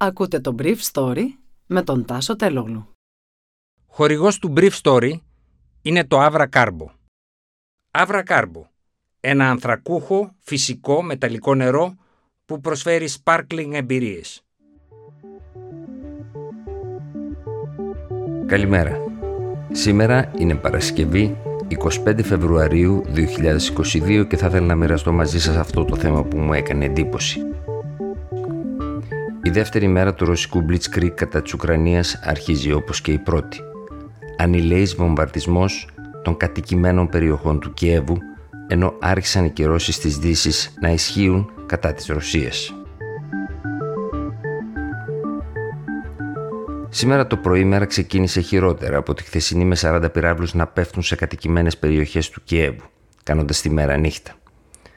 Ακούτε το Brief Story με τον Τάσο Τελόγλου. Χορηγός του Brief Story είναι το Avra Carbo. Avra Carbo, ένα ανθρακούχο, φυσικό, μεταλλικό νερό που προσφέρει sparkling εμπειρίες. Καλημέρα. Σήμερα είναι Παρασκευή, 25 Φεβρουαρίου 2022 και θα ήθελα να μοιραστώ μαζί σας αυτό το θέμα που μου έκανε εντύπωση. Η δεύτερη μέρα του ρωσικού Blitzkrieg κατά της Ουκρανίας αρχίζει όπως και η πρώτη. Ανηλαίης βομβαρδισμός των κατοικημένων περιοχών του Κιέβου, ενώ άρχισαν οι κυρώσεις της Δύσης να ισχύουν κατά της Ρωσίας. Σήμερα το πρωί η μέρα ξεκίνησε χειρότερα από τη χθεσινή με 40 πυράβλους να πέφτουν σε κατοικημένες περιοχές του Κιέβου, κάνοντας τη μέρα νύχτα.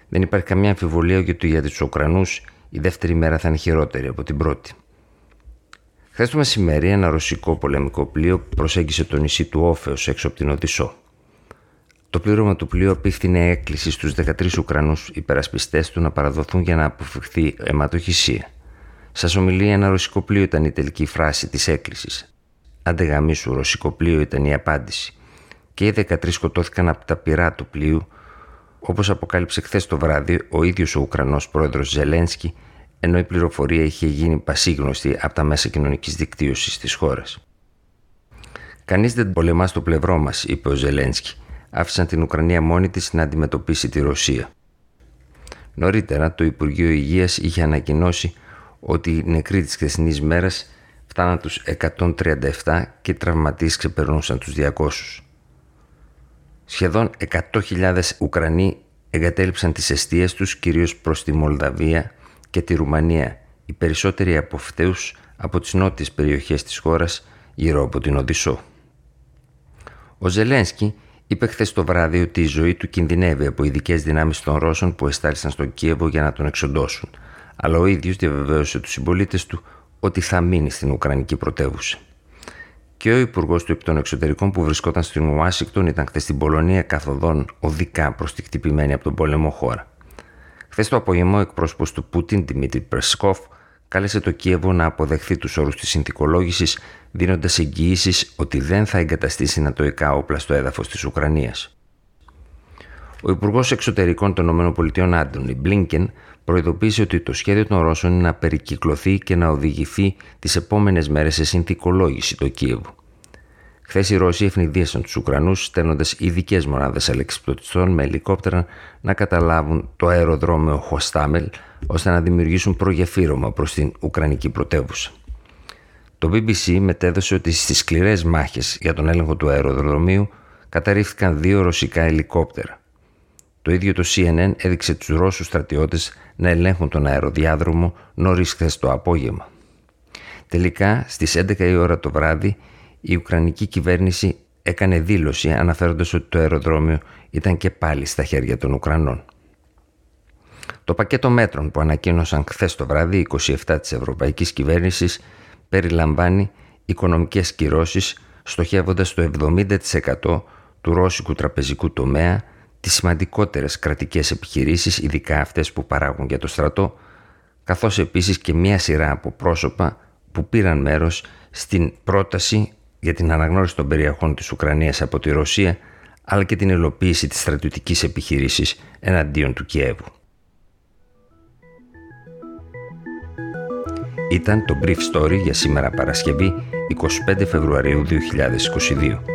Δεν υπάρχει καμία αμφιβολία για τους Ουκρανούς. Η δεύτερη μέρα θα είναι χειρότερη από την πρώτη. Χθες το μεσημέρι, ένα ρωσικό πολεμικό πλοίο προσέγγισε το νησί του Όφεως έξω από την Οδυσσό. Το πλήρωμα του πλοίου απίφθινε έκκληση στους 13 Ουκρανούς υπερασπιστές του να παραδοθούν για να αποφευχθεί αιματοχυσία. «Σας ομιλεί ένα ρωσικό πλοίο» ήταν η τελική φράση της έκκλησης. «Άντε γαμίσου, ρωσικό πλοίο» ήταν η απάντηση. Και οι 13 σκοτώθηκαν από τα πυρά του πλοίου. Όπως αποκάλυψε χθες το βράδυ ο ίδιος ο Ουκρανός πρόεδρος Ζελένσκι, ενώ η πληροφορία είχε γίνει πασίγνωστη από τα μέσα κοινωνικής δικτύωσης της χώρας. «Κανείς δεν πολεμά στο πλευρό μας», είπε ο Ζελένσκι. «Άφησαν την Ουκρανία μόνη της να αντιμετωπίσει τη Ρωσία». Νωρίτερα, το Υπουργείο Υγείας είχε ανακοινώσει ότι οι νεκροί της χθεσινής μέρας φτάναν τους 137 και οι τραυματίες ξεπερνούσαν τους 200. Σχεδόν 100.000 Ουκρανοί εγκατέλειψαν τις εστίες τους, κυρίως προς τη Μολδαβία και τη Ρουμανία, οι περισσότεροι από αυτούς από τις νότιες περιοχές της χώρας γύρω από την Οδυσσό. Ο Ζελένσκι είπε χθες το βράδυ ότι η ζωή του κινδυνεύει από ειδικές δυνάμεις των Ρώσων που εστάλησαν στο Κίεβο για να τον εξοντώσουν, αλλά ο ίδιος διαβεβαίωσε τους συμπολίτες του ότι θα μείνει στην Ουκρανική πρωτεύουσα. Και ο υπουργός του Εξωτερικών που βρισκόταν στην Ουάσιγκτον ήταν χθες στην Πολωνία καθοδόν οδικά προς τη χτυπημένη από τον πόλεμο χώρα. Χθες το απόγευμα, ο εκπρόσωπος του Πούτιν, Δημήτρη Πεσκόφ, κάλεσε το Κίεβο να αποδεχθεί τους όρους της συνθηκολόγησης, δίνοντας εγγυήσεις ότι δεν θα εγκαταστήσει νατοϊκά όπλα στο έδαφος της Ουκρανίας. Ο Υπουργός Εξωτερικών των ΗΠΑ, Άντων Μπλίνκεν, προειδοποίησε ότι το σχέδιο των Ρώσων είναι να περικυκλωθεί και να οδηγηθεί τις επόμενες μέρες σε συνθηκολόγηση το Κίεβο. Χθες οι Ρώσοι ευνηδίασαν τους Ουκρανούς, στέλνοντας ειδικές μονάδες αλεξιπτωτιστών με ελικόπτερα να καταλάβουν το αεροδρόμιο Χωστάμελ, ώστε να δημιουργήσουν προγεφύρωμα προς την Ουκρανική πρωτεύουσα. Το BBC μετέδωσε ότι στις σκληρές μάχες για τον έλεγχο του αεροδρομίου καταρρίφθηκαν 2 ρωσικά ελικόπτερα. Το ίδιο το CNN έδειξε τους Ρώσους στρατιώτες να ελέγχουν τον αεροδιάδρομο νωρίς χθες το απόγευμα. Τελικά, στις 11 η ώρα το βράδυ, η Ουκρανική κυβέρνηση έκανε δήλωση αναφέροντας ότι το αεροδρόμιο ήταν και πάλι στα χέρια των Ουκρανών. Το πακέτο μέτρων που ανακοίνωσαν χθες το βράδυ 27 της Ευρωπαϊκής Κυβέρνησης περιλαμβάνει οικονομικές κυρώσεις στοχεύοντας το 70% του ρώσικου τραπεζικού τομέα, τις σημαντικότερες κρατικές επιχειρήσεις, ειδικά αυτές που παράγουν για το στρατό, καθώς επίσης και μία σειρά από πρόσωπα που πήραν μέρος στην πρόταση για την αναγνώριση των περιοχών της Ουκρανίας από τη Ρωσία, αλλά και την υλοποίηση της στρατιωτικής επιχείρησης εναντίον του Κιέβου. Ήταν το Brief Story για σήμερα Παρασκευή, 25 Φεβρουαρίου 2022.